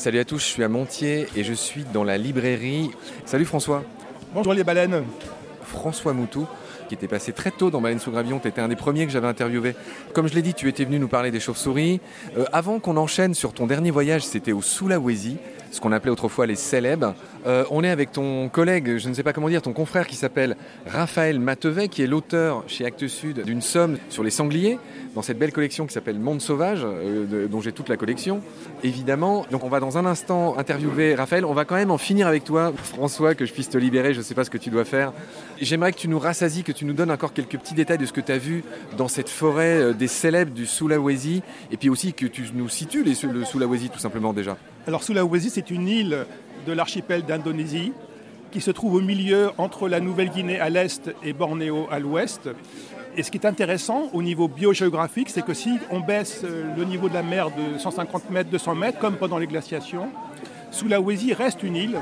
Salut à tous, je suis à Montier et je suis dans la librairie. Salut François. Bonjour les baleines. François Moutou, qui était passé très tôt dans Baleine sous Gravillon. Tu étais un des premiers que j'avais interviewé. Comme je l'ai dit, tu étais venu nous parler des chauves-souris. Avant qu'on enchaîne sur ton dernier voyage, c'était au Sulawesi, ce qu'on appelait autrefois les célèbres. On est avec ton collègue, je ne sais pas comment dire, ton confrère qui s'appelle Raphaël Matevet, qui est l'auteur chez Actes Sud d'une somme sur les sangliers, dans cette belle collection qui s'appelle Monde Sauvage, dont j'ai toute la collection, évidemment. Donc on va dans un instant interviewer Raphaël. On va quand même en finir avec toi, François, que je puisse te libérer, je ne sais pas ce que tu dois faire. J'aimerais que tu nous rassasies, que tu nous donnes encore quelques petits détails de ce que tu as vu dans cette forêt des célèbres du Sulawesi, et puis aussi que tu nous situes le Sulawesi tout simplement déjà. Alors Sulawesi, c'est une île de l'archipel d'Indonésie qui se trouve au milieu entre la Nouvelle-Guinée à l'est et Bornéo à l'ouest. Et ce qui est intéressant au niveau biogéographique, c'est que si on baisse le niveau de la mer de 150 mètres, 200 mètres, comme pendant les glaciations, Sulawesi reste une île,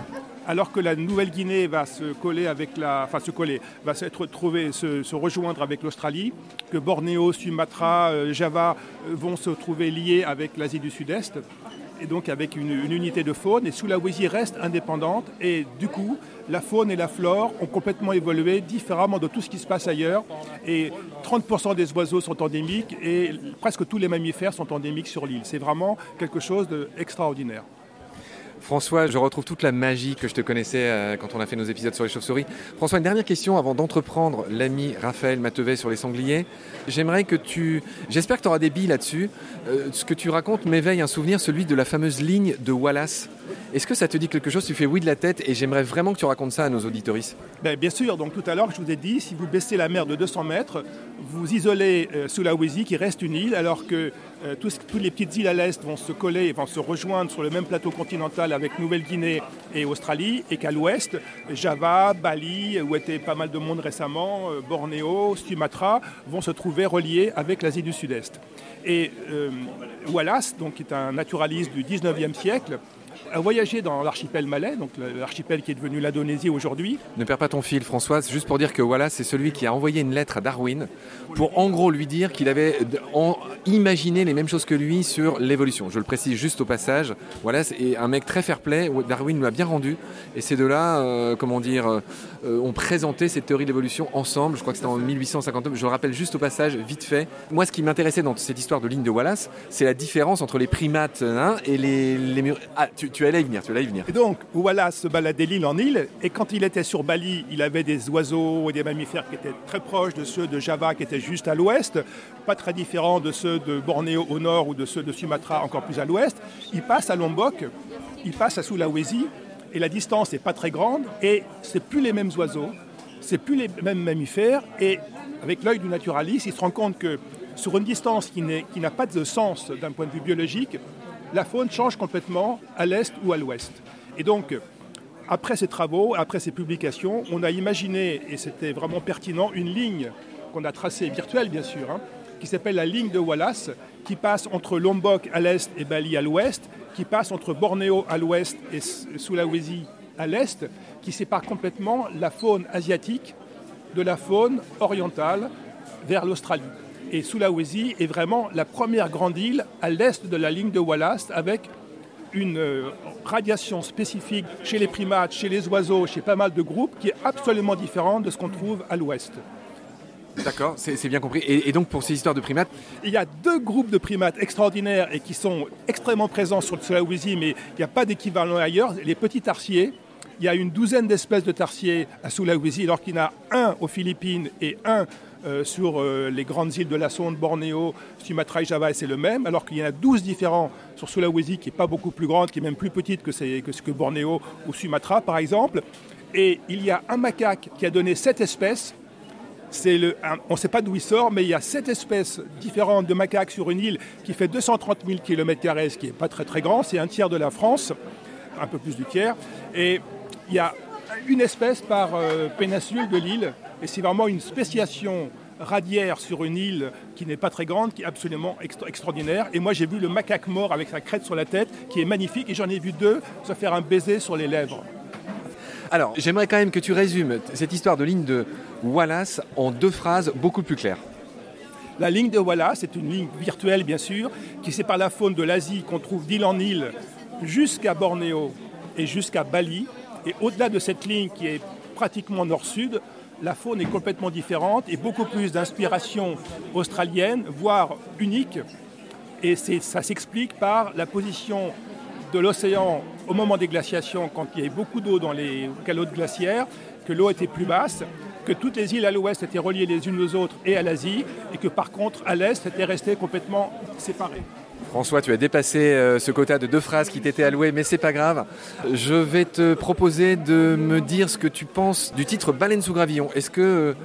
alors que la Nouvelle-Guinée va se coller avec se rejoindre avec l'Australie, que Bornéo, Sumatra, Java vont se trouver liés avec l'Asie du Sud-Est. Et donc avec une unité de faune, et Sulawesi reste indépendante, et du coup, la faune et la flore ont complètement évolué différemment de tout ce qui se passe ailleurs, et 30% des oiseaux sont endémiques, et presque tous les mammifères sont endémiques sur l'île. C'est vraiment quelque chose d'extraordinaire. François, je retrouve toute la magie que je te connaissais quand on a fait nos épisodes sur les chauves-souris. François, une dernière question avant d'entreprendre l'ami Raphaël Matevet sur les sangliers. J'espère que tu auras des billes là-dessus. Ce que tu racontes m'éveille un souvenir, celui de la fameuse ligne de Wallace. Est-ce que ça te dit quelque chose? Tu fais oui de la tête et j'aimerais vraiment que tu racontes ça à nos auditoristes. Bien sûr, donc tout à l'heure je vous ai dit, si vous baissez la mer de 200 mètres, vous isolez Sulawesi qui reste une île, alors que toutes les petites îles à l'est vont se coller, vont se rejoindre sur le même plateau continental avec Nouvelle-Guinée et Australie, et qu'à l'ouest, Java, Bali, où était pas mal de monde récemment, Bornéo, Sumatra, vont se trouver reliés avec l'Asie du Sud-Est. Et Wallace, donc, qui est un naturaliste du 19e siècle, a voyagé dans l'archipel malais, donc l'archipel qui est devenu l'Indonésie aujourd'hui. Ne perds pas ton fil, François, juste pour dire que Wallace, c'est celui qui a envoyé une lettre à Darwin pour en gros lui dire qu'il avait imaginé les mêmes choses que lui sur l'évolution. Je le précise juste au passage, Wallace est un mec très fair-play, Darwin nous l'a bien rendu, et ces deux-là, ont présenté cette théorie de l'évolution ensemble, je crois que c'était en 1859, je le rappelle juste au passage, vite fait. Moi, ce qui m'intéressait dans cette histoire de ligne de Wallace, c'est la différence entre les primates et les... Tu allais y venir. Et donc, Wallace se baladait d'île en île, et quand il était sur Bali, il avait des oiseaux et des mammifères qui étaient très proches de ceux de Java, qui étaient juste à l'ouest, pas très différents de ceux de Bornéo au nord ou de ceux de Sumatra encore plus à l'ouest. Il passe à Lombok, il passe à Sulawesi, et la distance n'est pas très grande, et c'est plus les mêmes oiseaux, c'est plus les mêmes mammifères, et avec l'œil du naturaliste, il se rend compte que sur une distance qui n'a pas de sens d'un point de vue biologique, la faune change complètement à l'est ou à l'ouest. Et donc, après ces travaux, après ces publications, on a imaginé, et c'était vraiment pertinent, une ligne qu'on a tracée, virtuelle bien sûr, qui s'appelle la ligne de Wallace, qui passe entre Lombok à l'est et Bali à l'ouest, qui passe entre Bornéo à l'ouest et Sulawesi à l'est, qui sépare complètement la faune asiatique de la faune orientale vers l'Australie. Et Sulawesi est vraiment la première grande île à l'est de la ligne de Wallace, avec une radiation spécifique chez les primates, chez les oiseaux, chez pas mal de groupes, qui est absolument différente de ce qu'on trouve à l'ouest. D'accord, c'est bien compris. Et donc pour ces histoires de primates, il y a deux groupes de primates extraordinaires et qui sont extrêmement présents sur le Sulawesi, mais il n'y a pas d'équivalent ailleurs, les petits tarsiers. Il y a une douzaine d'espèces de tarsiers à Sulawesi, alors qu'il y en a un aux Philippines et un sur les grandes îles de la Sonde, Bornéo, Sumatra et Java, et c'est le même, alors qu'il y en a 12 différents sur Sulawesi, qui n'est pas beaucoup plus grande, qui est même plus petite que Bornéo ou Sumatra, par exemple. Et il y a un macaque qui a donné 7 espèces. On ne sait pas d'où il sort, mais il y a 7 espèces différentes de macaques sur une île qui fait 230 000 km², ce qui n'est pas très très grand, c'est un tiers de la France, un peu plus du tiers. Et il y a une espèce par péninsule de l'île, et c'est vraiment une spéciation radiaire sur une île qui n'est pas très grande, qui est absolument extraordinaire. Et moi, j'ai vu le macaque mort avec sa crête sur la tête, qui est magnifique, et j'en ai vu 2 se faire un baiser sur les lèvres. Alors, j'aimerais quand même que tu résumes cette histoire de ligne de Wallace en 2 phrases beaucoup plus claires. La ligne de Wallace est une ligne virtuelle, bien sûr, qui sépare la faune de l'Asie qu'on trouve d'île en île, jusqu'à Bornéo et jusqu'à Bali. Et au-delà de cette ligne qui est pratiquement nord-sud, la faune est complètement différente et beaucoup plus d'inspiration australienne, voire unique. Et ça s'explique par la position de l'océan au moment des glaciations, quand il y avait beaucoup d'eau dans les calottes glaciaires, que l'eau était plus basse, que toutes les îles à l'ouest étaient reliées les unes aux autres et à l'Asie, et que par contre, à l'est, c'était resté complètement séparé. François, tu as dépassé ce quota de 2 phrases qui t'étaient allouées, mais c'est pas grave. Je vais te proposer de me dire ce que tu penses du titre Baleine sous gravillon. Est-ce que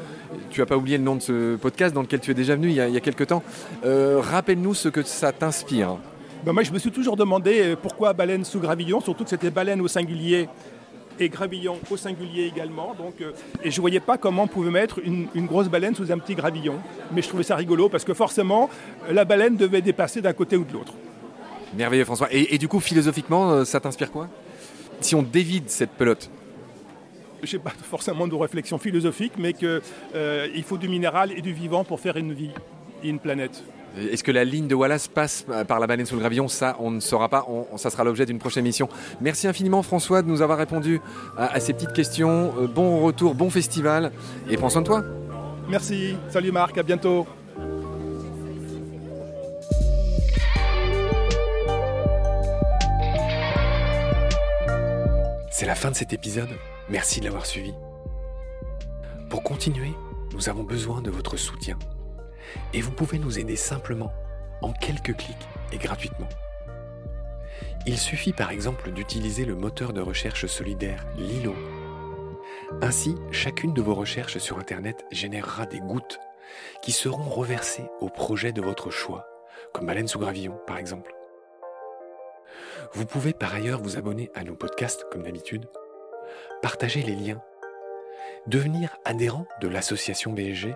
tu n'as pas oublié le nom de ce podcast dans lequel tu es déjà venu il y a quelques temps? Rappelle-nous ce que ça t'inspire. Ben moi, je me suis toujours demandé pourquoi baleine sous gravillon, surtout que c'était baleine au singulier et gravillon au singulier également. Donc, et je ne voyais pas comment on pouvait mettre une grosse baleine sous un petit gravillon. Mais je trouvais ça rigolo parce que forcément, la baleine devait dépasser d'un côté ou de l'autre. Merveilleux, François. Et du coup, philosophiquement, ça t'inspire quoi? Si on dévide cette pelote? Je n'ai pas forcément de réflexion philosophique, mais qu'il faut du minéral et du vivant pour faire une vie et une planète. Est-ce que la ligne de Wallace passe par la baleine sous le gravillon? Ça, on ne saura pas. Ça sera l'objet d'une prochaine émission. Merci infiniment, François, de nous avoir répondu à ces petites questions. Bon retour, bon festival et prends soin de toi. Merci. Salut Marc, à bientôt. C'est la fin de cet épisode. Merci de l'avoir suivi. Pour continuer, nous avons besoin de votre soutien. Et vous pouvez nous aider simplement, en quelques clics et gratuitement. Il suffit par exemple d'utiliser le moteur de recherche solidaire Lilo. Ainsi, chacune de vos recherches sur Internet générera des gouttes qui seront reversées au projet de votre choix, comme Baleine sous gravillon par exemple. Vous pouvez par ailleurs vous abonner à nos podcasts comme d'habitude, partager les liens, devenir adhérent de l'association BSG,